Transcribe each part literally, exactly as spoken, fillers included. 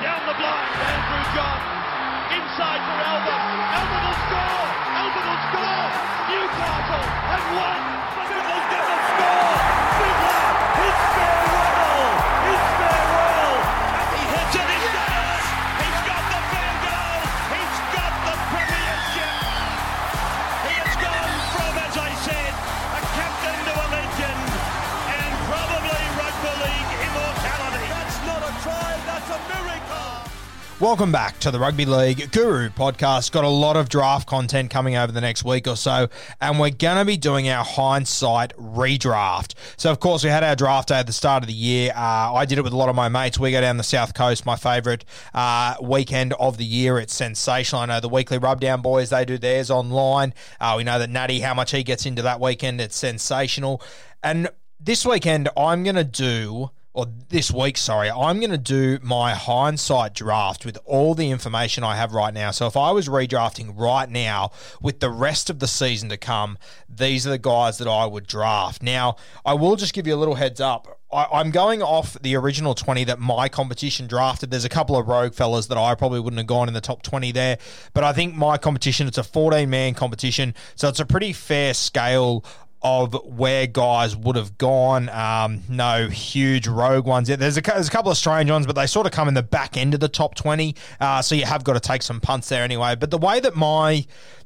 Down the block, Andrew John. Inside for Elba. Elba will score. Elba will score. Newcastle have won. They'll get the score. Welcome back to the Rugby League Guru podcast. Got a lot of draft content coming over the next week or so, and we're going to be doing our hindsight redraft. So, of course, we had our draft day at the start of the year. Uh, I did it with a lot of my mates. We go down the South Coast, my favourite uh, weekend of the year. It's sensational. I know the weekly Rubdown boys, they do theirs online. Uh, we know that Natty, how much he gets into that weekend. It's sensational. And this weekend, I'm going to do... or this week, sorry, I'm going to do my hindsight draft with all the information I have right now. So if I was redrafting right now with the rest of the season to come, these are the guys that I would draft. Now, I will just give you a little heads up. I'm going off the original twenty that my competition drafted. There's a couple of rogue fellas that I probably wouldn't have gone in the top twenty there, but I think my competition, it's a fourteen-man competition, so it's a pretty fair scale of where guys would have gone. Um, no huge rogue ones. There's a, there's a couple of strange ones, but they sort of come in the back end of the top twenty. Uh, so you have got to take some punts there anyway. But the way that my...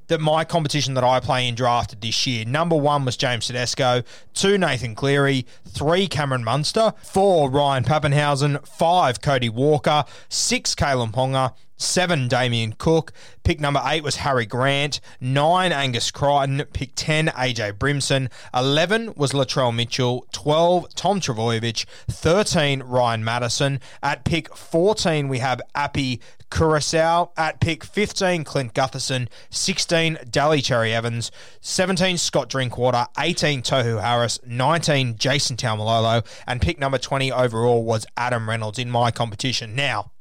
that my competition that I play in drafted this year, number one was James Tedesco, two Nathan Cleary, three Cameron Munster, four Ryan Papenhuyzen, five Cody Walker, six Kalen Ponga, seven Damian Cook, pick number eight was Harry Grant, nine Angus Crichton, pick ten A J Brimson, eleven was Latrell Mitchell, twelve Tom Trbojevic, thirteen Ryan Madison, at pick fourteen we have Api Koroisau, at pick fifteen Clint Gutherson, sixteen Daly Cherry Evans, seventeen Scott Drinkwater, eighteen Tohu Harris, nineteen Jason Taumalolo, and pick number twenty overall was Adam Reynolds in my competition. Now,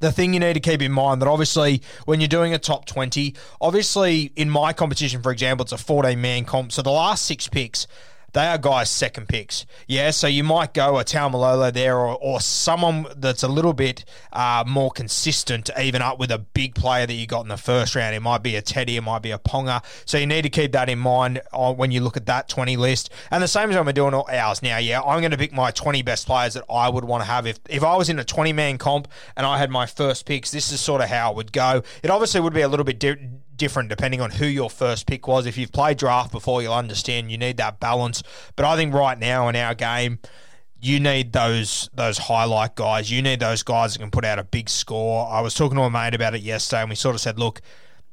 the thing you need to keep in mind that obviously when you're doing a top twenty, obviously in my competition, for example, it's a fourteen-man comp, so the last six picks, they are guys' second picks. Yeah, so you might go a Taumalolo there or, or someone that's a little bit uh, more consistent to even up with a big player that you got in the first round. It might be a Teddy, it might be a Ponga. So you need to keep that in mind when you look at that twenty list. And the same as I'm doing all ours now, yeah, I'm going to pick my twenty best players that I would want to have. If, if I was in a twenty-man comp and I had my first picks, this is sort of how it would go. It obviously would be a little bit different. different depending on who your first pick was. If you've played draft before, you'll understand you need that balance. But I think right now in our game, you need those those highlight guys. You need those guys that can put out a big score. I was talking to a mate about it yesterday, and we sort of said, look,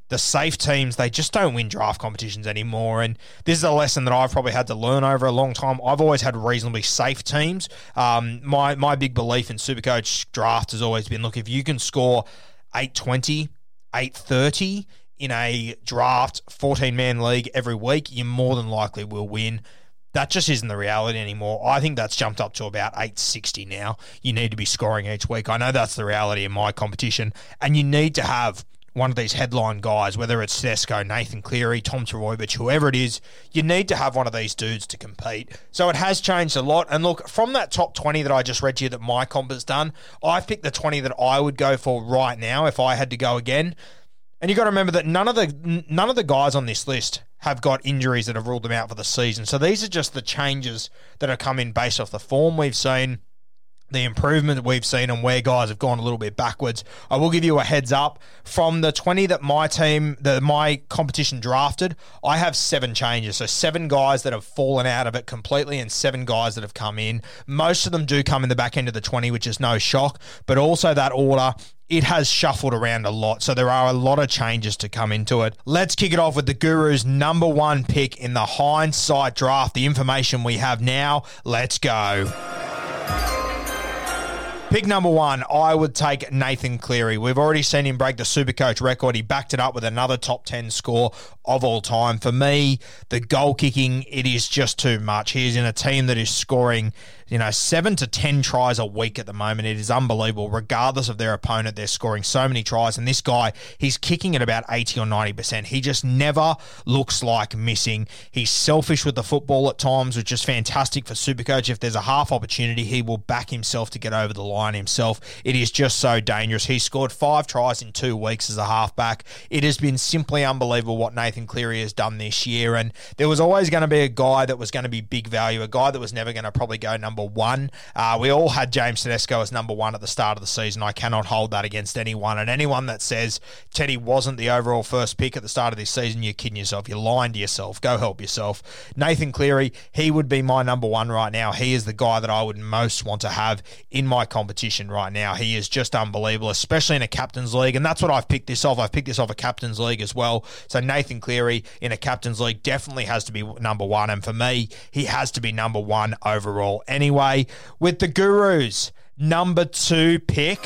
the safe teams, they just don't win draft competitions anymore. And this is a lesson that I've probably had to learn over a long time. I've always had reasonably safe teams. Um, my, my big belief in Supercoach draft has always been, look, if you can score eight twenty, eight thirty, in a draft fourteen-man league every week, you more than likely will win. That just isn't the reality anymore. I think that's jumped up to about eight sixty now. You need to be scoring each week. I know that's the reality in my competition, and you need to have one of these headline guys, whether it's Tedesco, Nathan Cleary, Tom Trbojevic, whoever it is, you need to have one of these dudes to compete. So it has changed a lot. And look, from that top twenty that I just read to you that my comp has done, I've picked the twenty that I would go for right now if I had to go again. And you got to remember that none of the none of the guys on this list have got injuries that have ruled them out for the season. So these are just the changes that have come in based off the form we've seen, the improvement that we've seen, and where guys have gone a little bit backwards. I will give you a heads up. From the twenty that my team, that my competition drafted, I have seven changes. So seven guys that have fallen out of it completely and seven guys that have come in. Most of them do come in the back end of the twenty, which is no shock, but also that order, it has shuffled around a lot. So there are a lot of changes to come into it. Let's kick it off with the Guru's number one pick in the hindsight draft. The information we have now, let's go. Pick number one, I would take Nathan Cleary. We've already seen him break the Supercoach record. He backed it up with another top ten score of all time. For me, the goal kicking, it is just too much. He is in a team that is scoring, you know, seven to ten tries a week at the moment. It is unbelievable. Regardless of their opponent, they're scoring so many tries. And this guy, he's kicking at about eighty or ninety percent. He just never looks like missing. He's selfish with the football at times, which is fantastic for Supercoach. If there's a half opportunity, he will back himself to get over the line himself. It is just so dangerous. He scored five tries in two weeks as a halfback. It has been simply unbelievable what Nathan Cleary has done this year, and there was always going to be a guy that was going to be big value, a guy that was never going to probably go number one. Uh, we all had James Tedesco as number one at the start of the season. I cannot hold that against anyone, and anyone that says Teddy wasn't the overall first pick at the start of this season, you're kidding yourself. You're lying to yourself. Go help yourself. Nathan Cleary, he would be my number one right now. He is the guy that I would most want to have in my competition. competition right now. He is just unbelievable, especially in a captain's league, and that's what I've picked this off. I've picked this off a captain's league as well. So Nathan Cleary in a captain's league definitely has to be number one, and for me, he has to be number one overall. Anyway, with the Guru's number two pick,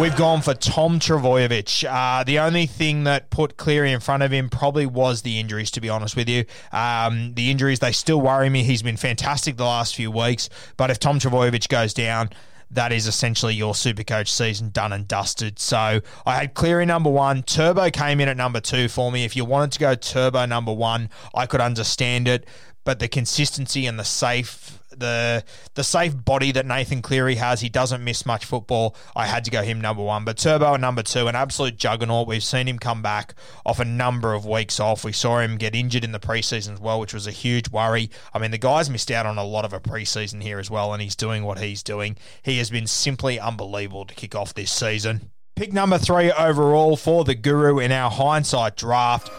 we've gone for Tom Trbojevic. Uh, the only thing that put Cleary in front of him probably was the injuries, to be honest with you. Um, the injuries, they still worry me. He's been fantastic the last few weeks, but if Tom Trbojevic goes down, that is essentially your Supercoach season done and dusted. So I had Cleary number one. Turbo came in at number two for me. If you wanted to go Turbo number one, I could understand it, but the consistency and the safe... the the safe body that Nathan Cleary has, he doesn't miss much football. I had to go him number one. But Turbo at number two, an absolute juggernaut. We've seen him come back off a number of weeks off. We saw him get injured in the preseason as well, which was a huge worry. I mean, the guy's missed out on a lot of a preseason here as well, and he's doing what he's doing. He has been simply unbelievable to kick off this season. Pick number three overall for the Guru in our hindsight draft.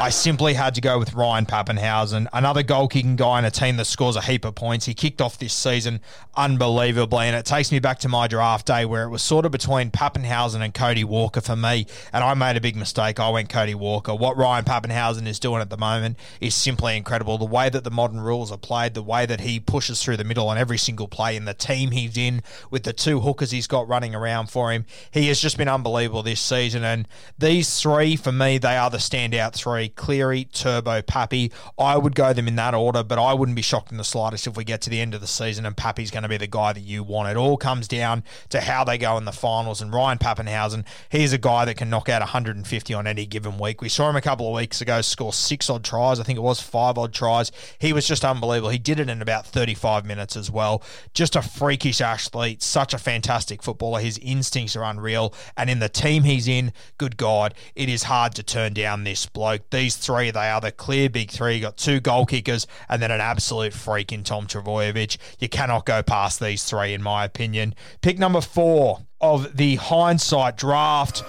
I simply had to go with Ryan Papenhuyzen, another goal-kicking guy in a team that scores a heap of points. He kicked off this season unbelievably, and it takes me back to my draft day where it was sort of between Papenhuyzen and Cody Walker for me, and I made a big mistake. I went Cody Walker. What Ryan Papenhuyzen is doing at the moment is simply incredible. The way that the modern rules are played, the way that he pushes through the middle on every single play, in the team he's in, with the two hookers he's got running around for him, he has just been unbelievable this season, and these three, for me, they are the standout three. Cleary, Turbo, Pappy. I would go them in that order, but I wouldn't be shocked in the slightest if we get to the end of the season and Pappy's going to be the guy that you want. It all comes down to how they go in the finals, and Ryan Papenhuyzen, he's a guy that can knock out one hundred fifty on any given week. We saw him a couple of weeks ago score six-odd tries. I think it was five-odd tries. He was just unbelievable. He did it in about thirty-five minutes as well. Just a freakish athlete, such a fantastic footballer. His instincts are unreal, and in the team he's in, good God, it is hard to turn down this bloke. These three, they are the clear big three. You got two goal kickers and then an absolute freak in Tom Trbojevic. You cannot go past these three, in my opinion. Pick number four of the hindsight draft.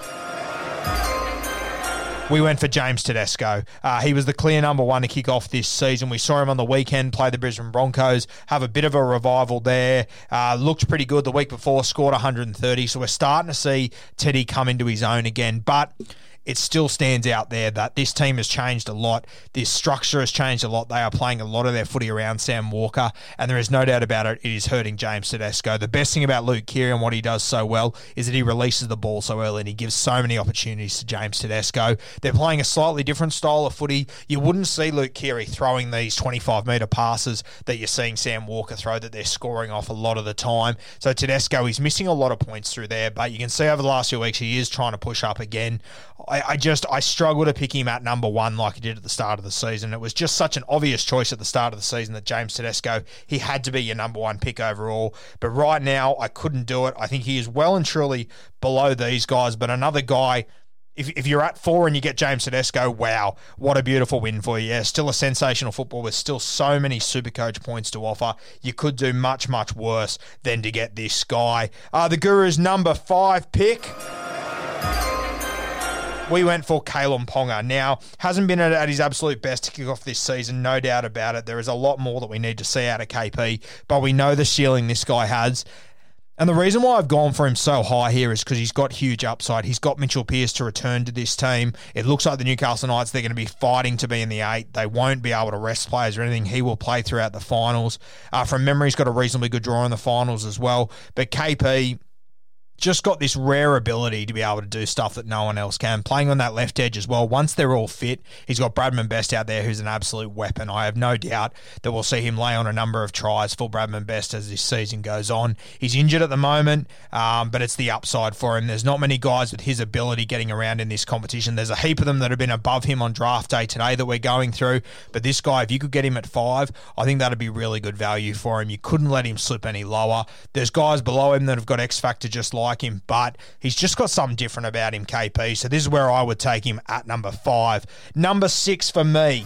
We went for James Tedesco. Uh, he was the clear number one to kick off this season. We saw him on the weekend play the Brisbane Broncos, have a bit of a revival there. Uh, looked pretty good the week before, scored one hundred thirty. So we're starting to see Teddy come into his own again, but it still stands out there that this team has changed a lot. This structure has changed a lot. They are playing a lot of their footy around Sam Walker, and there is no doubt about it, it is hurting James Tedesco. The best thing about Luke Keary and what he does so well is that he releases the ball so early and he gives so many opportunities to James Tedesco. They're playing a slightly different style of footy. You wouldn't see Luke Keary throwing these twenty-five metre passes that you're seeing Sam Walker throw, that they're scoring off a lot of the time. So Tedesco, he's missing a lot of points through there, but you can see over the last few weeks he is trying to push up again. I, I just, I struggle to pick him at number one like he did at the start of the season. It was just such an obvious choice at the start of the season that James Tedesco, he had to be your number one pick overall. But right now, I couldn't do it. I think he is well and truly below these guys, but another guy If, if you're at four and you get James Tedesco, wow, what a beautiful win for you. Yeah, still a sensational football with still so many Supercoach points to offer. You could do much, much worse than to get this guy. Uh, the Guru's number five pick. We went for Kalen Ponga. Now, hasn't been at his absolute best to kick off this season, no doubt about it. There is a lot more that we need to see out of K P, but we know the ceiling this guy has. And the reason why I've gone for him so high here is because he's got huge upside. He's got Mitchell Pearce to return to this team. It looks like the Newcastle Knights, they're going to be fighting to be in the eight. They won't be able to rest players or anything. He will play throughout the finals. Uh, from memory, he's got a reasonably good draw in the finals as well. But K P just got this rare ability to be able to do stuff that no one else can. Playing on that left edge as well, once they're all fit, he's got Bradman Best out there, who's an absolute weapon. I have no doubt that we'll see him lay on a number of tries for Bradman Best as this season goes on. He's injured at the moment, um, but it's the upside for him. There's not many guys with his ability getting around in this competition. There's a heap of them that have been above him on draft day today that we're going through, but this guy, if you could get him at five, I think that'd be really good value for him. You couldn't let him slip any lower. There's guys below him that have got X Factor just like him, but he's just got something different about him, K P. So this is where I would take him at number five. Number six for me,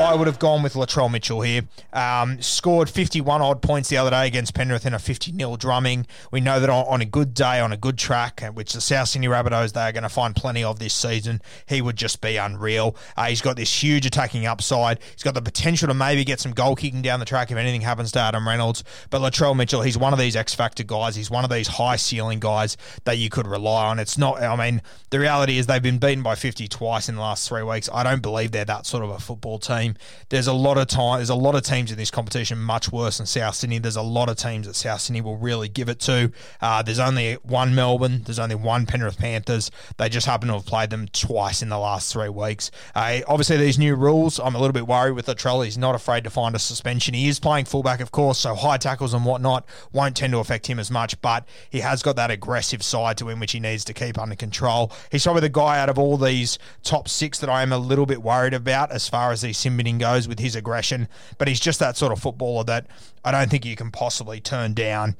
I would have gone with Latrell Mitchell here. Um, scored fifty-one odd points the other day against Penrith in a fifty nil drumming. We know that on, on a good day, on a good track, which the South Sydney Rabbitohs, they are going to find plenty of this season, he would just be unreal. Uh, he's got this huge attacking upside. He's got the potential to maybe get some goal kicking down the track if anything happens to Adam Reynolds. But Latrell Mitchell, he's one of these X Factor guys. He's one of these high ceiling guys that you could rely on. It's not, I mean, the reality is they've been beaten by fifty twice in the last three weeks. I don't believe they're that sort of a football team. There's a lot of time. There's a lot of teams in this competition much worse than South Sydney. There's a lot of teams that South Sydney will really give it to. Uh, there's only one Melbourne. There's only one Penrith Panthers. They just happen to have played them twice in the last three weeks. Uh, obviously, these new rules, I'm a little bit worried with Latrell. He's not afraid to find a suspension. He is playing fullback, of course, so high tackles and whatnot won't tend to affect him as much, but he has got that aggressive side to him, which he needs to keep under control. He's probably the guy out of all these top six that I am a little bit worried about as far as these Minning goes with his aggression, but he's just that sort of footballer that I don't think you can possibly turn down.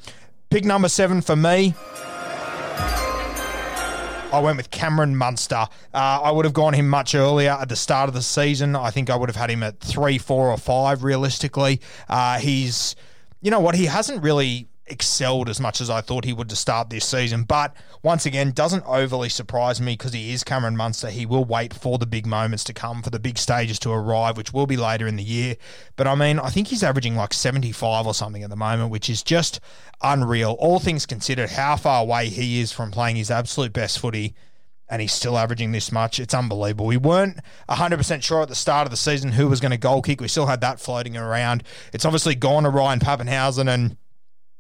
Pick number seven for me, I went with Cameron Munster. Uh, I would have gone him much earlier at the start of the season. I think I would have had him at three, four, or five realistically. Uh, he's, you know what, he hasn't really excelled as much as I thought he would to start this season, but once again, doesn't overly surprise me because he is Cameron Munster. He will wait for the big moments to come, for the big stages to arrive, which will be later in the year. But I mean, I think he's averaging like seventy-five or something at the moment, which is just unreal. All things considered, how far away he is from playing his absolute best footy, and he's still averaging this much. It's unbelievable. We weren't one hundred percent sure at the start of the season who was going to goal kick. We still had that floating around. It's obviously gone to Ryan Papenhuyzen, and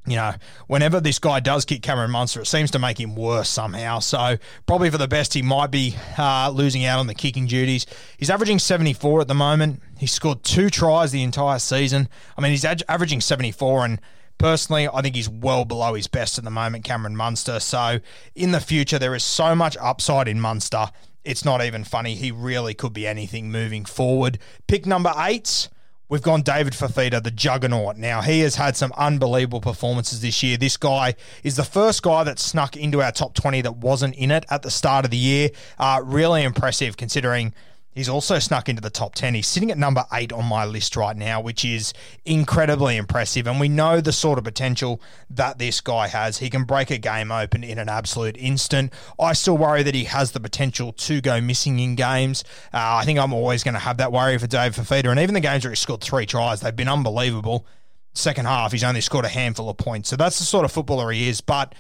you know, whenever this guy does kick Cameron Munster, it seems to make him worse somehow. So probably for the best, he might be uh, losing out on the kicking duties. He's averaging seventy-four at the moment. He's scored two tries the entire season. I mean, he's ad- averaging seventy-four, and personally, I think he's well below his best at the moment, Cameron Munster. So in the future, there is so much upside in Munster. It's not even funny. He really could be anything moving forward. Pick number eight. We've gone David Fafita, the juggernaut. Now, he has had some unbelievable performances this year. This guy is the first guy that snuck into our top twenty that wasn't in it at the start of the year. Uh, really impressive considering he's also snuck into the top ten. He's sitting at number eight on my list right now, which is incredibly impressive. And we know the sort of potential that this guy has. He can break a game open in an absolute instant. I still worry that he has the potential to go missing in games. Uh, I think I'm always going to have that worry for Dave Fafita. And even the games where he scored three tries, they've been unbelievable. Second half, he's only scored a handful of points. So that's the sort of footballer he is. But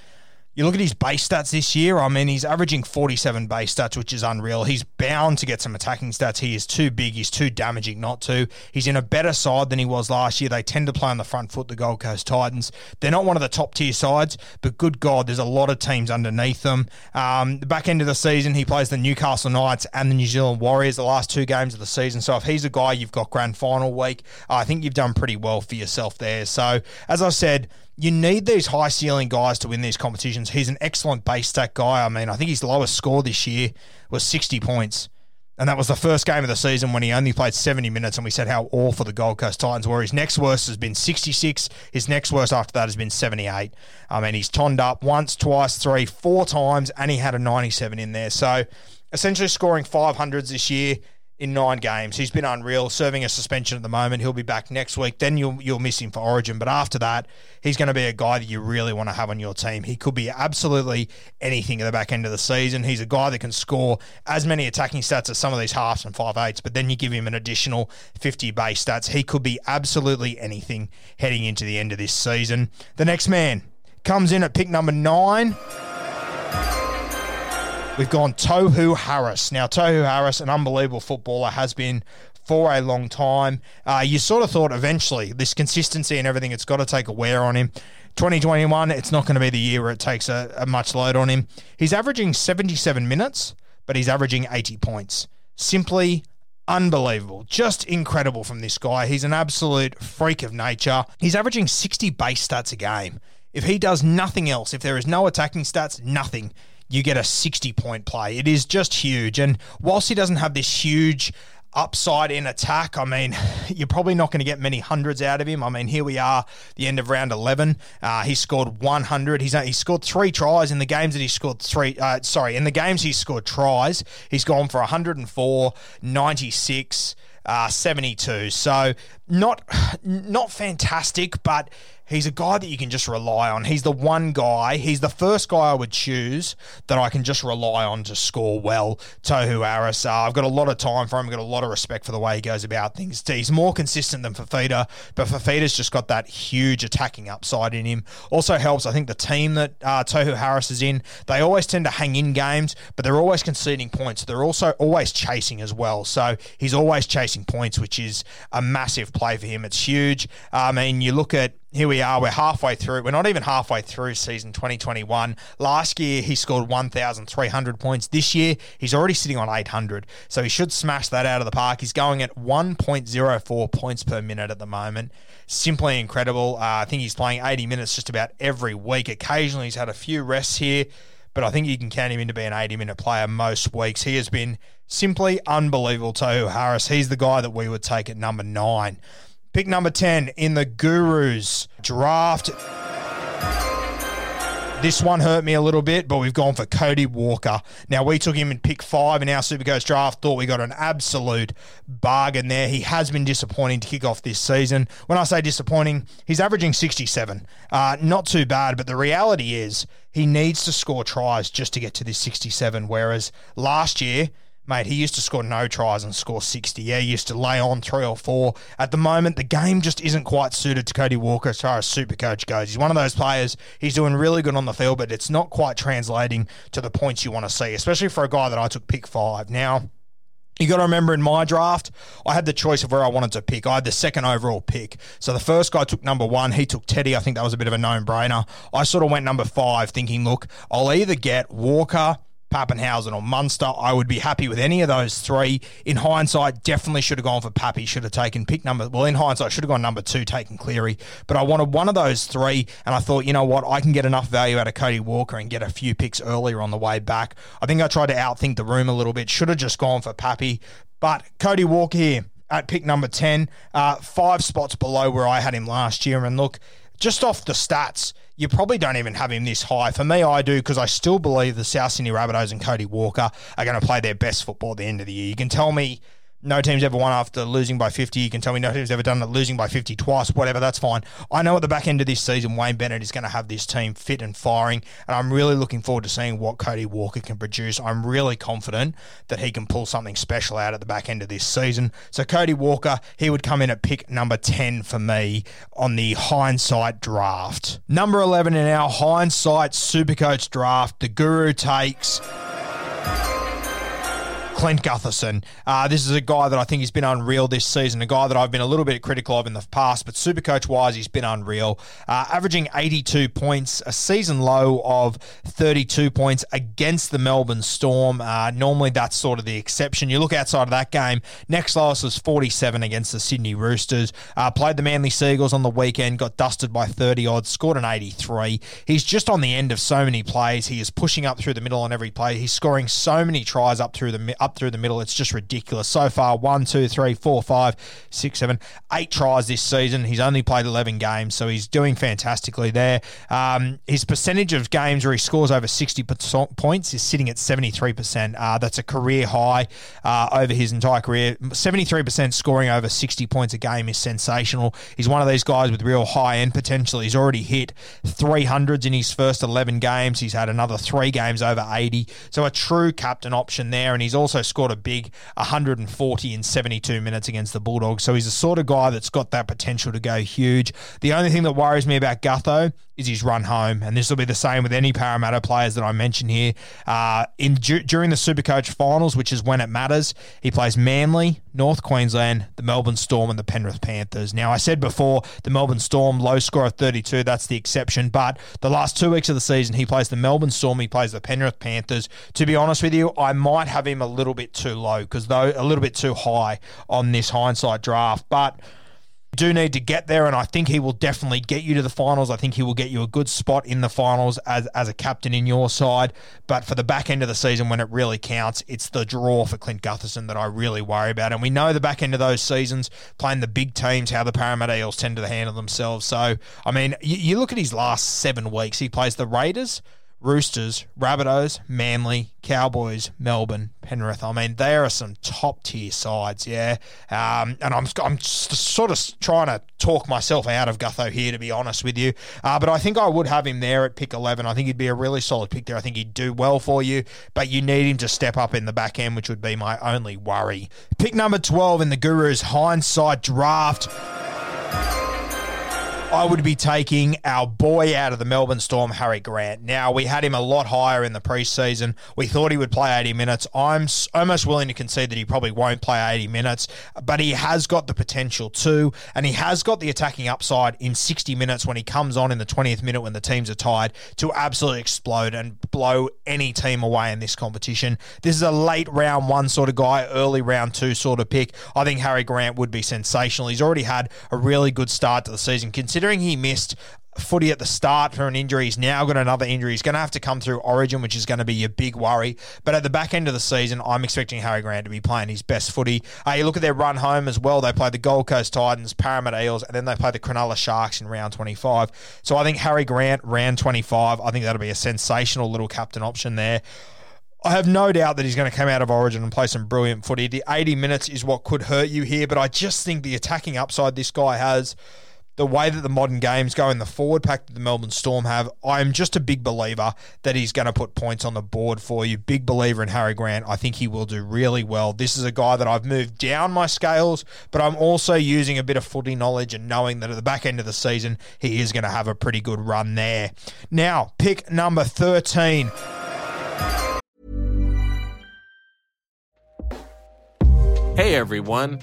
you look at his base stats this year, I mean, he's averaging forty-seven base stats, which is unreal. He's bound to get some attacking stats. He is too big. He's too damaging not to. He's in a better side than he was last year. They tend to play on the front foot, the Gold Coast Titans. They're not one of the top-tier sides, but good God, there's a lot of teams underneath them. Um, the back end of the season, he plays the Newcastle Knights and the New Zealand Warriors the last two games of the season. So if he's a guy you've got grand final week, I think you've done pretty well for yourself there. So as I said, you need these high-ceiling guys to win these competitions. He's an excellent base stat guy. I mean, I think his lowest score this year was sixty points. And that was the first game of the season when he only played seventy minutes, and we said how awful the Gold Coast Titans were. His next worst has been sixty-six. His next worst after that has been seventy-eight. Um, and he's tonned up once, twice, three, four times, and he had a ninety-seven in there. So essentially scoring five hundreds this year in nine games. He's been unreal, serving a suspension at the moment. He'll be back next week. Then you'll you'll miss him for Origin. But after that, he's going to be a guy that you really want to have on your team. He could be absolutely anything at the back end of the season. He's a guy that can score as many attacking stats as some of these halves and five-eighths, but then you give him an additional fifty base stats. He could be absolutely anything heading into the end of this season. The next man comes in at pick number nine. We've gone Tohu Harris. Now, Tohu Harris, an unbelievable footballer, has been for a long time. Uh, you sort of thought eventually this consistency and everything, it's got to take a wear on him. twenty twenty-one, it's not going to be the year where it takes a, a much load on him. He's averaging seventy-seven minutes, but he's averaging eighty points. Simply unbelievable. Just incredible from this guy. He's an absolute freak of nature. He's averaging sixty base stats a game. If he does nothing else, if there is no attacking stats, nothing, you get a sixty-point play. It is just huge. And whilst he doesn't have this huge upside in attack, I mean, you're probably not going to get many hundreds out of him. I mean, here we are, the end of round eleven. Uh, he scored one hundred. He's he scored three tries in the games that he scored three. Uh, sorry, in the games he scored tries, he's gone for one hundred four, ninety-six, uh, seventy-two. So not not fantastic, but he's a guy that you can just rely on. He's the one guy, he's the first guy I would choose that I can just rely on to score well, Tohu Harris. Uh, I've got a lot of time for him. I've got a lot of respect for the way he goes about things. He's more consistent than Fifita, but Fifita's just got that huge attacking upside in him. Also helps, I think, the team that uh, Tohu Harris is in. They always tend to hang in games, but they're always conceding points. They're also always chasing as well. So he's always chasing points, which is a massive play for him. It's huge. I mean, you look at, here we are, we're halfway through. We're not even halfway through season twenty twenty-one. Last year, he scored one thousand three hundred points. This year, he's already sitting on eight hundred. So he should smash that out of the park. He's going at one point oh four points per minute at the moment. Simply incredible. Uh, I think he's playing eighty minutes just about every week. Occasionally, he's had a few rests here, but I think you can count him into being an eighty-minute player most weeks. He has been simply unbelievable, Tohu Harris. He's the guy that we would take at number nine. Pick number ten in the Gurus draft. This one hurt me a little bit, but we've gone for Cody Walker. Now, we took him in pick five in our Supercoach draft, thought we got an absolute bargain there. He has been disappointing to kick off this season. When I say disappointing, he's averaging sixty-seven. Uh, not too bad, but the reality is he needs to score tries just to get to this sixty-seven, whereas last year, mate, he used to score no tries and score sixty. Yeah, he used to lay on three or four. At the moment, the game just isn't quite suited to Cody Walker as far as Supercoach goes. He's one of those players, he's doing really good on the field, but it's not quite translating to the points you want to see, especially for a guy that I took pick five. Now, you got to remember, in my draft, I had the choice of where I wanted to pick. I had the second overall pick. So the first guy took number one. He took Teddy. I think that was a bit of a no-brainer. I sort of went number five thinking, look, I'll either get Walker, Papenhuyzen or Munster. I would be happy with any of those three. In hindsight, definitely should have gone for Pappy, should have taken pick number, well, in hindsight, should have gone number two, taking Cleary, but I wanted one of those three, and I thought, you know what, I can get enough value out of Cody Walker and get a few picks earlier on the way back. I think I tried to outthink the room a little bit, should have just gone for Pappy, but Cody Walker here at pick number ten, uh, five spots below where I had him last year, and look, just off the stats, you probably don't even have him this high. For me, I do, because I still believe the South Sydney Rabbitohs and Cody Walker are going to play their best football at the end of the year. You can tell me no team's ever won after losing by fifty. You can tell me no team's ever done losing by fifty twice, whatever, that's fine. I know at the back end of this season, Wayne Bennett is going to have this team fit and firing, and I'm really looking forward to seeing what Cody Walker can produce. I'm really confident that he can pull something special out at the back end of this season. So Cody Walker, he would come in at pick number ten for me on the hindsight draft. Number eleven in our hindsight Supercoach draft, the Guru takes Clint Gutherson. Uh, this is a guy that I think has been unreal this season, a guy that I've been a little bit critical of in the past, but Supercoach-wise, he's been unreal. Uh, averaging eighty-two points, a season low of thirty-two points against the Melbourne Storm. Uh, normally, that's sort of the exception. You look outside of that game, next lowest was forty-seven against the Sydney Roosters. Uh, played the Manly Seagulls on the weekend, got dusted by thirty-odd, scored an eighty-three. He's just on the end of so many plays. He is pushing up through the middle on every play. He's scoring so many tries up through the middle, up through the middle. It's just ridiculous. So far, one, two, three, four, five, six, seven, eight tries this season. He's only played eleven games, so he's doing fantastically there. Um, his percentage of games where he scores over sixty points is sitting at seventy-three percent. Uh, that's a career high uh, over his entire career. seventy-three percent scoring over sixty points a game is sensational. He's one of these guys with real high-end potential. He's already hit three hundreds in his first eleven games. He's had another three games over eighty. So a true captain option there, and he's also scored a big one hundred forty in seventy-two minutes against the Bulldogs. So he's the sort of guy that's got that potential to go huge. The only thing that worries me about Gutho is his run home, and this will be the same with any Parramatta players that I mention here. Uh, in du- During the Supercoach finals, which is when it matters, he plays Manly, North Queensland, the Melbourne Storm and the Penrith Panthers. Now, I said before, the Melbourne Storm, low score of thirty-two, that's the exception, but the last two weeks of the season, he plays the Melbourne Storm, he plays the Penrith Panthers. To be honest with you, I might have him a little bit too low, because though a little bit too high on this hindsight draft, but do need to get there, and I think he will definitely get you to the finals. I think he will get you a good spot in the finals as, as a captain in your side, but for the back end of the season when it really counts, it's the draw for Clint Gutherson that I really worry about, and we know the back end of those seasons, playing the big teams, how the Parramatta Eels tend to handle themselves. So, I mean, you, you look at his last seven weeks, he plays the Raiders, Roosters, Rabbitohs, Manly, Cowboys, Melbourne, Penrith. I mean, there are some top-tier sides, yeah. Um, and I'm I'm sort of trying to talk myself out of Gutho here, to be honest with you. Uh, but I think I would have him there at pick eleven. I think he'd be a really solid pick there. I think he'd do well for you, but you need him to step up in the back end, which would be my only worry. Pick number twelve in the Guru's hindsight draft. I would be taking our boy out of the Melbourne Storm, Harry Grant. Now, we had him a lot higher in the preseason. We thought he would play eighty minutes. I'm almost willing to concede that he probably won't play eighty minutes, but he has got the potential too, and he has got the attacking upside in sixty minutes when he comes on in the twentieth minute when the teams are tied to absolutely explode and blow any team away in this competition. This is a late round one sort of guy, early round two sort of pick. I think Harry Grant would be sensational. He's already had a really good start to the season. Considering he missed footy at the start for an injury, he's now got another injury. He's going to have to come through Origin, which is going to be your big worry. But at the back end of the season, I'm expecting Harry Grant to be playing his best footy. Uh, you look at their run home as well. They play the Gold Coast Titans, Parramatta Eels, and then they play the Cronulla Sharks in round twenty-five. So I think Harry Grant, round twenty-five, I think that'll be a sensational little captain option there. I have no doubt that he's going to come out of Origin and play some brilliant footy. The eighty minutes is what could hurt you here, but I just think the attacking upside this guy has, the way that the modern games go and the forward pack that the Melbourne Storm have, I'm just a big believer that he's going to put points on the board for you. Big believer in Harry Grant. I think he will do really well. This is a guy that I've moved down my scales, but I'm also using a bit of footy knowledge and knowing that at the back end of the season, he is going to have a pretty good run there. Now, pick number thirteen. Hey, everyone.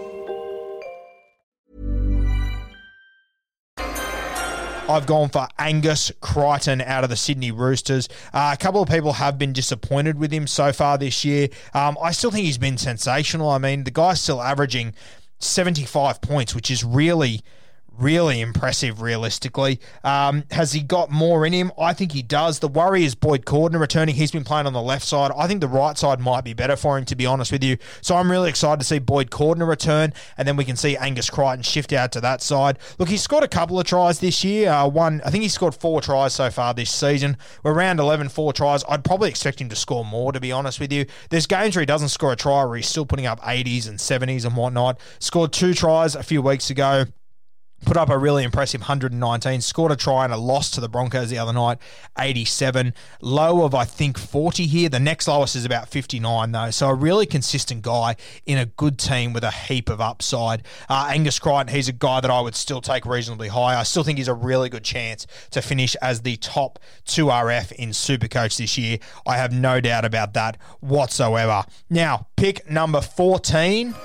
I've gone for Angus Crichton out of the Sydney Roosters. Uh, a couple of people have been disappointed with him so far this year. Um, I still think he's been sensational. I mean, the guy's still averaging seventy-five points, which is really, really impressive realistically. Um, has he got more in him? I think he does. The worry is Boyd Cordner returning. He's been playing on the left side. I think the right side might be better for him, to be honest with you. So I'm really excited to see Boyd Cordner return, and then we can see Angus Crichton shift out to that side. Look, he's scored a couple of tries this year. Uh, one, I think he's scored four tries so far this season. We're round eleven, four tries. I'd probably expect him to score more, to be honest with you. There's games where he doesn't score a try where he's still putting up eighties and seventies and whatnot. Scored two tries a few weeks ago. Put up a really impressive one hundred nineteen, scored a try and a loss to the Broncos the other night, eighty-seven. Low of, I think, forty here. The next lowest is about fifty-nine, though. So a really consistent guy in a good team with a heap of upside. Uh, Angus Crichton, he's a guy that I would still take reasonably high. I still think he's a really good chance to finish as the top two R F in Supercoach this year. I have no doubt about that whatsoever. Now, pick number fourteen.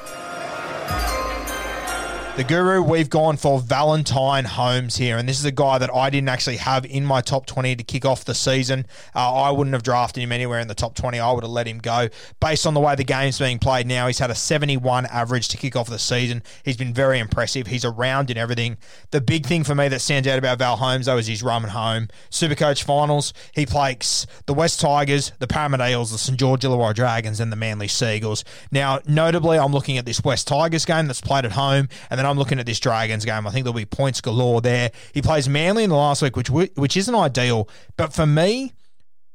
The guru, we've gone for Valentine Holmes here, and this is a guy that I didn't actually have in my top twenty to kick off the season. Uh, I wouldn't have drafted him anywhere in the top twenty. I would have let him go. Based on the way the game's being played now, he's had a seventy-one average to kick off the season. He's been very impressive. He's around in everything. The big thing for me that stands out about Val Holmes, though, is his run home. Supercoach finals, he plays the West Tigers, the Parramatta Eels, the St George Illawarra Dragons, and the Manly Seagulls. Now, notably, I'm looking at this West Tigers game that's played at home, and then I'm looking at this Dragons game. I think there'll be points galore there. He plays Manly in the last week, which which isn't ideal. But for me,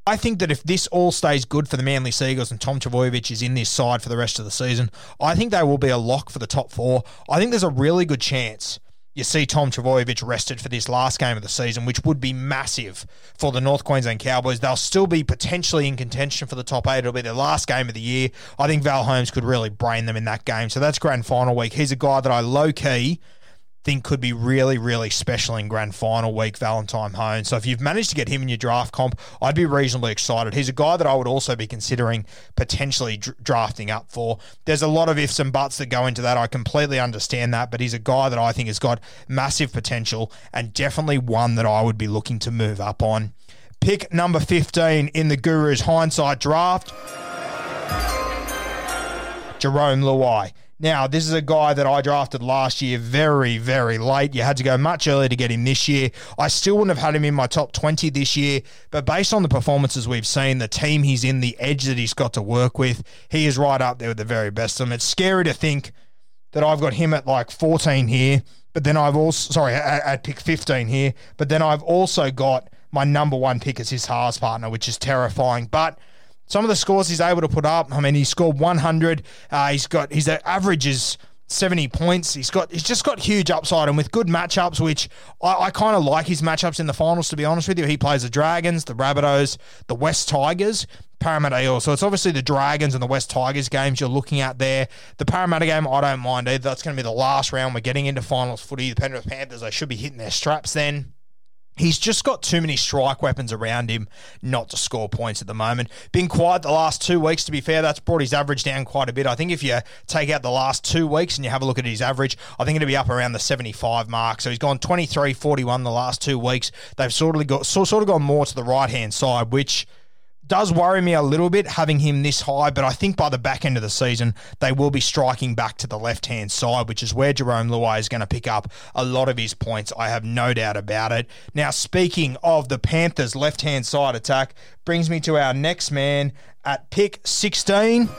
I think that if this all stays good for the Manly Seagulls and Tom Trbojevic is in this side for the rest of the season, I think they will be a lock for the top four. I think there's a really good chance you see Tom Trbojevic rested for this last game of the season, which would be massive for the North Queensland Cowboys. They'll still be potentially in contention for the top eight. It'll be their last game of the year. I think Val Holmes could really brain them in that game. So that's grand final week. He's a guy that I low-key think could be really, really special in grand final week, Valentine Holmes. So if you've managed to get him in your draft comp, I'd be reasonably excited. He's a guy that I would also be considering potentially d- drafting up for. There's a lot of ifs and buts that go into that. I completely understand that, but he's a guy that I think has got massive potential and definitely one that I would be looking to move up on. Pick number fifteen in the Guru's hindsight draft, Jerome Luai. Now, this is a guy that I drafted last year very, very late. You had to go much earlier to get him this year. I still wouldn't have had him in my top twenty this year, but based on the performances we've seen, the team he's in, the edge that he's got to work with, he is right up there with the very best of them. It's scary to think that I've got him at like fourteen here, but then I've also, sorry, at, at pick fifteen here, but then I've also got my number one pick as his halves partner, which is terrifying. But some of the scores he's able to put up, I mean, he scored one hundred. Uh, he's got his average is seventy points. He's got he's just got huge upside, and with good matchups, which I, I kind of like his matchups in the finals, to be honest with you. He plays the Dragons, the Rabbitohs, the West Tigers, Parramatta Eels. So it's obviously the Dragons and the West Tigers games you're looking at there. The Parramatta game, I don't mind either. That's going to be the last round. We're getting into finals footy. The Penrith Panthers, they should be hitting their straps then. He's just got too many strike weapons around him not to score points at the moment. Been quiet the last two weeks, to be fair. That's brought his average down quite a bit. I think if you take out the last two weeks and you have a look at his average, I think it'll be up around the seventy-five mark. So he's gone twenty-three forty-one the last two weeks. They've sort of got sort of gone more to the right-hand side, which does worry me a little bit having him this high, but I think by the back end of the season, they will be striking back to the left-hand side, which is where Jerome Luai is going to pick up a lot of his points. I have no doubt about it. Now, speaking of the Panthers' left-hand side attack, brings me to our next man at pick sixteen.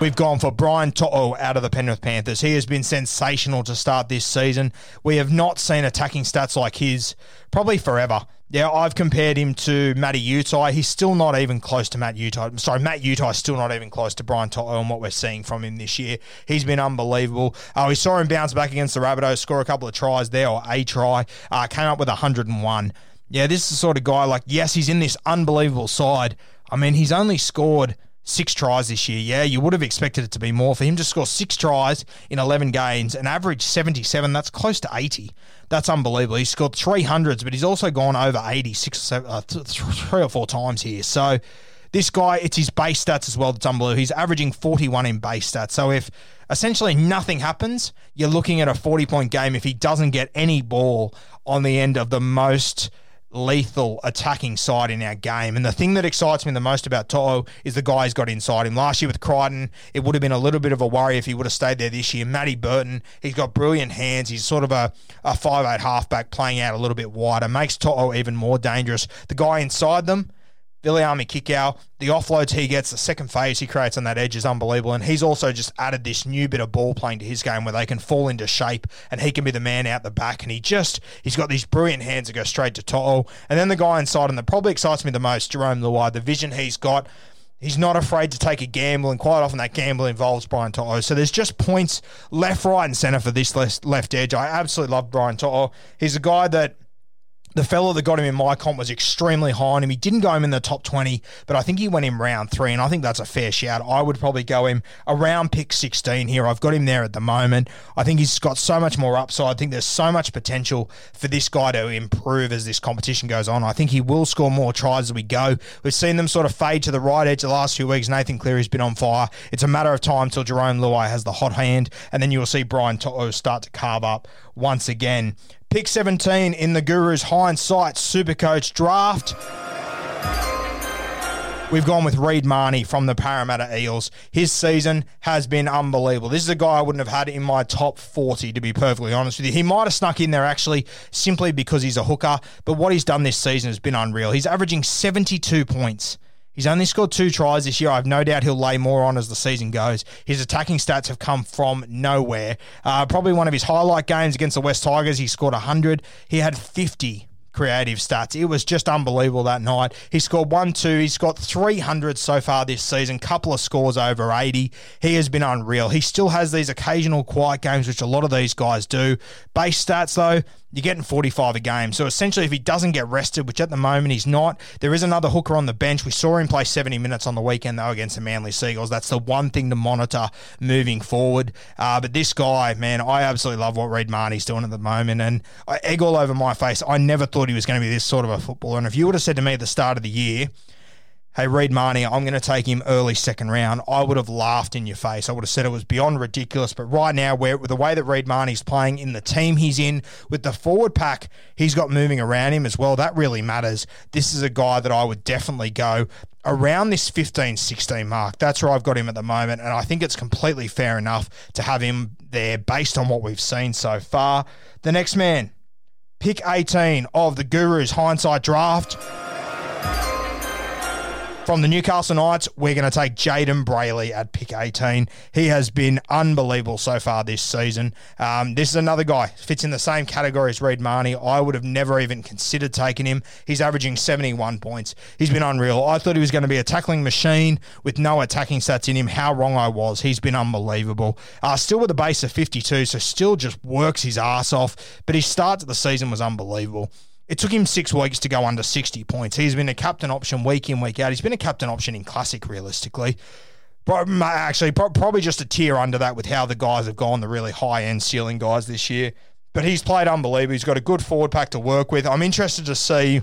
We've gone for Brian To'o out of the Penrith Panthers. He has been sensational to start this season. We have not seen attacking stats like his probably forever. Yeah, I've compared him to Matty Utai. He's still not even close to Matt Utai. Sorry, Matt Utai is still not even close to Brian To'o and what we're seeing from him this year. He's been unbelievable. Uh, we saw him bounce back against the Rabbitohs, score a couple of tries there, or a try, uh, came up with one hundred and one. Yeah, this is the sort of guy, like, yes, he's in this unbelievable side. I mean, he's only scored six tries this year. Yeah, you would have expected it to be more. For him to score six tries in eleven games, an average seventy-seven, that's close to eighty. That's unbelievable. He's scored three hundreds, but he's also gone over eighty six or seven, uh, th- three or four times here. So this guy, it's his base stats as well that's unbelievable. He's averaging forty-one in base stats. So if essentially nothing happens, you're looking at a forty-point game if he doesn't get any ball on the end of the most lethal attacking side in our game. And the thing that excites me the most about To'o is the guy he's got inside him. Last year with Crichton, it would have been a little bit of a worry if he would have stayed there this year. Matty Burton, he's got brilliant hands. He's sort of a, a five eight halfback playing out a little bit wider. Makes To'o even more dangerous. The guy inside them, Viliami Kikau, the offloads he gets, the second phase he creates on that edge is unbelievable. And he's also just added this new bit of ball playing to his game where they can fall into shape and he can be the man out the back. And he just, he's got these brilliant hands that go straight to To'o. And then the guy inside him that probably excites me the most, Jerome Luai, the vision he's got. He's not afraid to take a gamble, and quite often that gamble involves Brian To'o. So there's just points left, right, and centre for this left edge. I absolutely love Brian To'o. He's a guy that The fella that got him in my comp was extremely high on him. He didn't go him in the top twenty, but I think he went in round three, and I think that's a fair shout. I would probably go him around pick sixteen here. I've got him there at the moment. I think he's got so much more upside. I think there's so much potential for this guy to improve as this competition goes on. I think he will score more tries as we go. We've seen them sort of fade to the right edge the last few weeks. Nathan Cleary's been on fire. It's a matter of time till Jerome Luai has the hot hand, and then you'll see Brian To'o start to carve up once again. Pick seventeen in the Guru's hindsight Supercoach draft. We've gone with Reid Marnie from the Parramatta Eels. His season has been unbelievable. This is a guy I wouldn't have had in my top forty, to be perfectly honest with you. He might have snuck in there, actually, simply because he's a hooker. But what he's done this season has been unreal. He's averaging seventy-two points. He's only scored two tries this year. I have no doubt he'll lay more on as the season goes. His attacking stats have come from nowhere. Uh, probably one of his highlight games against the West Tigers, he scored one hundred. He had fifty creative stats. It was just unbelievable that night. He scored one, two. He's got three hundred so far this season, couple of scores over eighty. He has been unreal. He still has these occasional quiet games, which a lot of these guys do. Base stats, though, you're getting forty-five a game. So essentially, if he doesn't get rested, which at the moment he's not, there is another hooker on the bench. We saw him play seventy minutes on the weekend, though, against the Manly Seagulls. That's the one thing to monitor moving forward. Uh, but this guy, man, I absolutely love what Reid Marnie's doing at the moment. And I egg all over my face. I never thought he was going to be this sort of a footballer. And if you would have said to me at the start of the year, hey, Reid Marnie, I'm going to take him early second round, I would have laughed in your face. I would have said it was beyond ridiculous. But right now, where, with the way that Reid Marnie's playing in the team he's in, with the forward pack he's got moving around him as well, that really matters. This is a guy that I would definitely go around this fifteen sixteen mark. That's where I've got him at the moment. And I think it's completely fair enough to have him there based on what we've seen so far. The next man, pick eighteen of the Guru's hindsight draft. From the Newcastle Knights, we're going to take Jayden Brayley at pick eighteen. He has been unbelievable so far this season. Um, this is another guy, fits in the same category as Reid Marnie. I would have never even considered taking him. He's averaging seventy-one points. He's been unreal. I thought he was going to be a tackling machine with no attacking stats in him. How wrong I was. He's been unbelievable. Uh, still with a base of fifty-two, so still just works his ass off. But his start to the season was unbelievable. It took him six weeks to go under sixty points. He's been a captain option week in, week out. He's been a captain option in Classic, realistically. Actually, probably just a tier under that with how the guys have gone, the really high-end ceiling guys this year. But he's played unbelievable. He's got a good forward pack to work with. I'm interested to see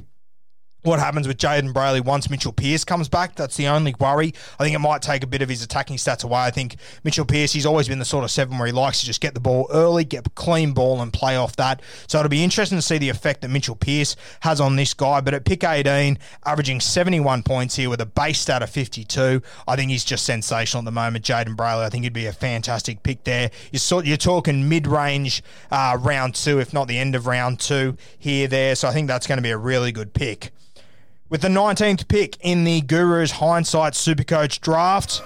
what happens with Jayden Brayley once Mitchell Pearce comes back. That's the only worry. I think it might take a bit of his attacking stats away. I think Mitchell Pearce, he's always been the sort of seven where he likes to just get the ball early, get a clean ball and play off that. So it'll be interesting to see the effect that Mitchell Pearce has on this guy. But at pick eighteen, averaging seventy-one points here with a base stat of fifty-two, I think he's just sensational at the moment. Jayden Brayley, I think he'd be a fantastic pick there. You're, sort, you're talking mid-range uh, round two, if not the end of round two here there. So I think that's going to be a really good pick. With the nineteenth pick in the Guru's hindsight Supercoach draft,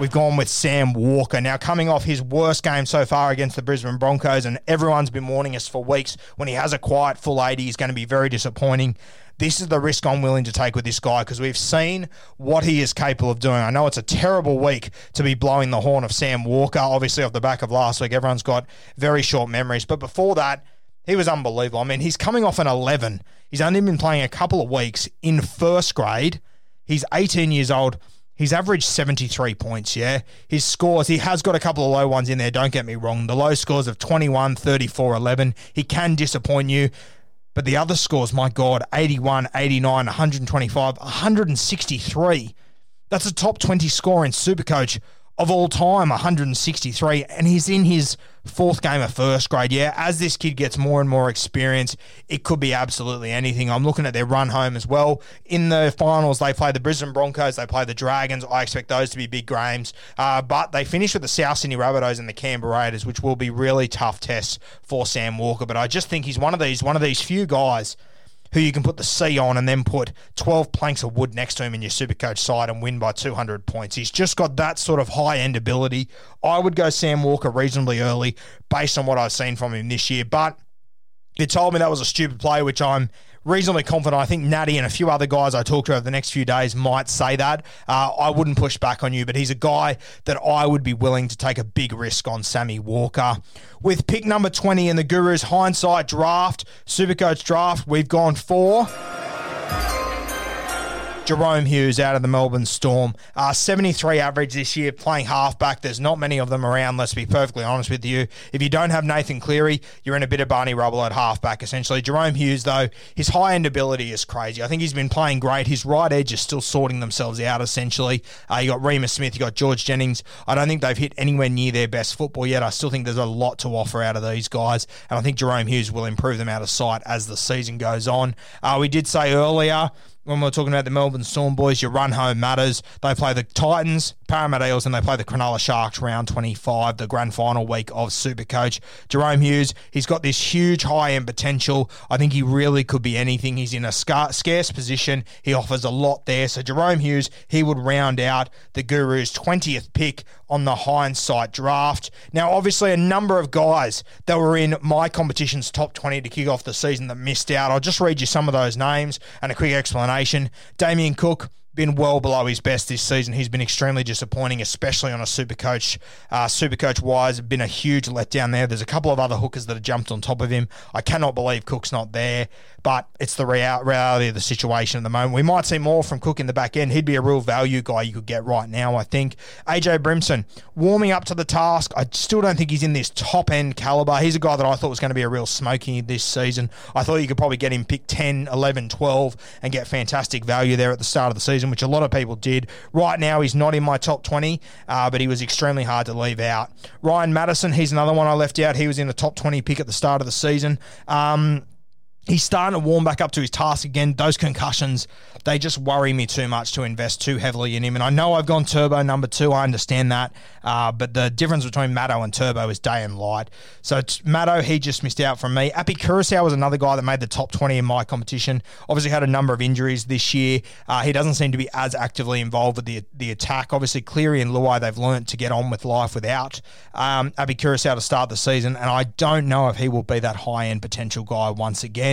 we've gone with Sam Walker. Now, coming off his worst game so far against the Brisbane Broncos, and everyone's been warning us for weeks, when he has a quiet full eighty, he's going to be very disappointing. This is the risk I'm willing to take with this guy because we've seen what he is capable of doing. I know it's a terrible week to be blowing the horn of Sam Walker, obviously off the back of last week. Everyone's got very short memories, but before that, he was unbelievable. I mean, he's coming off an eleven. He's only been playing a couple of weeks in first grade. He's eighteen years old. He's averaged seventy-three points, yeah? His scores, he has got a couple of low ones in there, don't get me wrong. The low scores of twenty-one, thirty-four, eleven. He can disappoint you. But the other scores, my God, eighty-one, eighty-nine, one hundred twenty-five, one hundred sixty-three. That's a top twenty score in Supercoach of all time, one hundred sixty-three, and he's in his fourth game of first grade. Yeah, as this kid gets more and more experience, it could be absolutely anything. I'm looking at their run home as well. In the finals, they play the Brisbane Broncos, they play the Dragons. I expect those to be big games, uh, but they finish with the South Sydney Rabbitohs and the Canberra Raiders, which will be really tough tests for Sam Walker. But I just think he's one of these, one of these few guys who you can put the C on and then put twelve planks of wood next to him in your Supercoach side and win by two hundred points. He's just got that sort of high-end ability. I would go Sam Walker reasonably early based on what I've seen from him this year, but you told me that was a stupid play, which I'm reasonably confident. I think Natty and a few other guys I talked to over the next few days might say that. Uh, I wouldn't push back on you, but he's a guy that I would be willing to take a big risk on, Sammy Walker. With pick number twenty in the Guru's hindsight draft, Supercoach draft, we've gone for Jahrome Hughes out of the Melbourne Storm. Uh, seventy-three average this year, playing halfback. There's not many of them around, let's be perfectly honest with you. If you don't have Nathan Cleary, you're in a bit of Barney Rubble at halfback, essentially. Jahrome Hughes, though, his high-end ability is crazy. I think he's been playing great. His right edge is still sorting themselves out, essentially. Uh, you got Remus Smith, you got George Jennings. I don't think they've hit anywhere near their best football yet. I still think there's a lot to offer out of these guys, and I think Jahrome Hughes will improve them out of sight as the season goes on. Uh, we did say earlier, when we were talking about the Melbourne Storm boys, your run home matters. They play the Titans, Parramatta Eels, and they play the Cronulla Sharks round twenty-five, the grand final week of Supercoach. Jahrome Hughes, he's got this huge high-end potential. I think he really could be anything. He's in a scar- scarce position. He offers a lot there. So Jahrome Hughes, he would round out the Guru's twentieth pick on the hindsight draft. Now, obviously, a number of guys that were in my competition's top twenty to kick off the season that missed out. I'll just read you some of those names and a quick explanation. Damian Cook, been well below his best this season. He's been extremely disappointing, especially on a Supercoach. Uh, Supercoach-wise, been a huge letdown there. There's a couple of other hookers that have jumped on top of him. I cannot believe Cook's not there, but it's the reality of the situation at the moment. We might see more from Cook in the back end. He'd be a real value guy you could get right now, I think. A J Brimson, warming up to the task. I still don't think he's in this top-end caliber. He's a guy that I thought was going to be a real smoky this season. I thought you could probably get him pick ten, eleven, twelve and get fantastic value there at the start of the season, which a lot of people did. Right now, he's not in my top twenty, uh, but he was extremely hard to leave out. Ryan Madison, he's another one I left out. He was in the top twenty pick at the start of the season. Um... He's starting to warm back up to his task again. Those concussions, they just worry me too much to invest too heavily in him. And I know I've gone Turbo number two. I understand that. Uh, but the difference between Maddo and Turbo is day and light. So Maddo, he just missed out from me. Api Koroisau was another guy that made the top twenty in my competition. Obviously had a number of injuries this year. Uh, he doesn't seem to be as actively involved with the the attack. Obviously, Cleary and Luai, they've learnt to get on with life without um, Api Koroisau to start the season. And I don't know if he will be that high-end potential guy once again.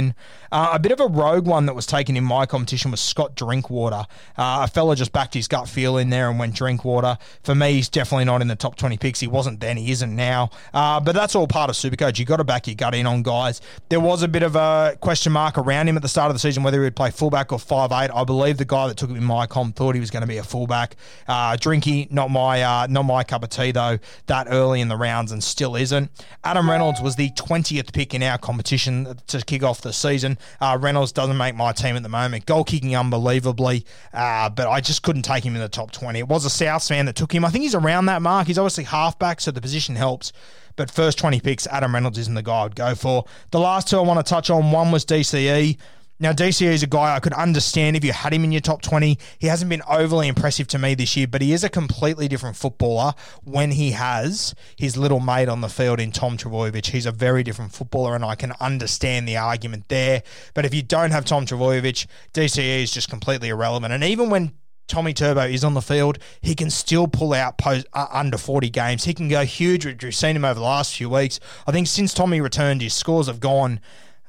Uh, a bit of a rogue one that was taken in my competition was Scott Drinkwater. Uh, a fella just backed his gut feel in there and went Drinkwater. For me, he's definitely not in the top twenty picks. He wasn't then, he isn't now. Uh, but that's all part of Supercoach. You've got to back your gut in on guys. There was a bit of a question mark around him at the start of the season, whether he would play fullback or five eight. I believe the guy that took him in my comp thought he was going to be a fullback. Uh, Drinky, not my, uh, not my cup of tea though, that early in the rounds, and still isn't. Adam Reynolds was the twentieth pick in our competition to kick off the season. Uh, Reynolds doesn't make my team at the moment. Goal kicking unbelievably, uh, but I just couldn't take him in the top twenty. It was a Souths fan that took him. I think he's around that mark. He's obviously halfback, so the position helps. But first twenty picks, Adam Reynolds isn't the guy I'd go for. The last two I want to touch on, one was D C E. Now, D C E is a guy I could understand if you had him in your top twenty. He hasn't been overly impressive to me this year, but he is a completely different footballer when he has his little mate on the field in Tom Trbojevic. He's a very different footballer, and I can understand the argument there. But if you don't have Tom Trbojevic, D C E is just completely irrelevant. And even when Tommy Turbo is on the field, he can still pull out post, uh, under forty games. He can go huge. We've seen him over the last few weeks. I think since Tommy returned, his scores have gone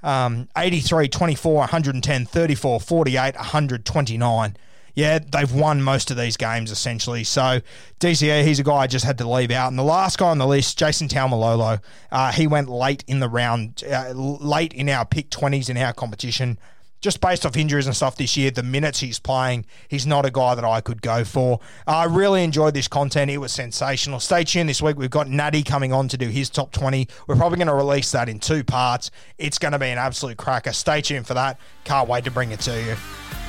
Um, eighty-three, twenty-four, one ten, thirty-four, forty-eight, one twenty-nine. Yeah, they've won most of these games, essentially. So D C A, he's a guy I just had to leave out. And the last guy on the list, Jason Taumalolo, uh, he went late in the round, uh, late in our pick twenties in our competition. Just based off injuries and stuff this year, the minutes he's playing, he's not a guy that I could go for. I really enjoyed this content. It was sensational. Stay tuned this week. We've got Natty coming on to do his top twenty. We're probably going to release that in two parts. It's going to be an absolute cracker. Stay tuned for that. Can't wait to bring it to you.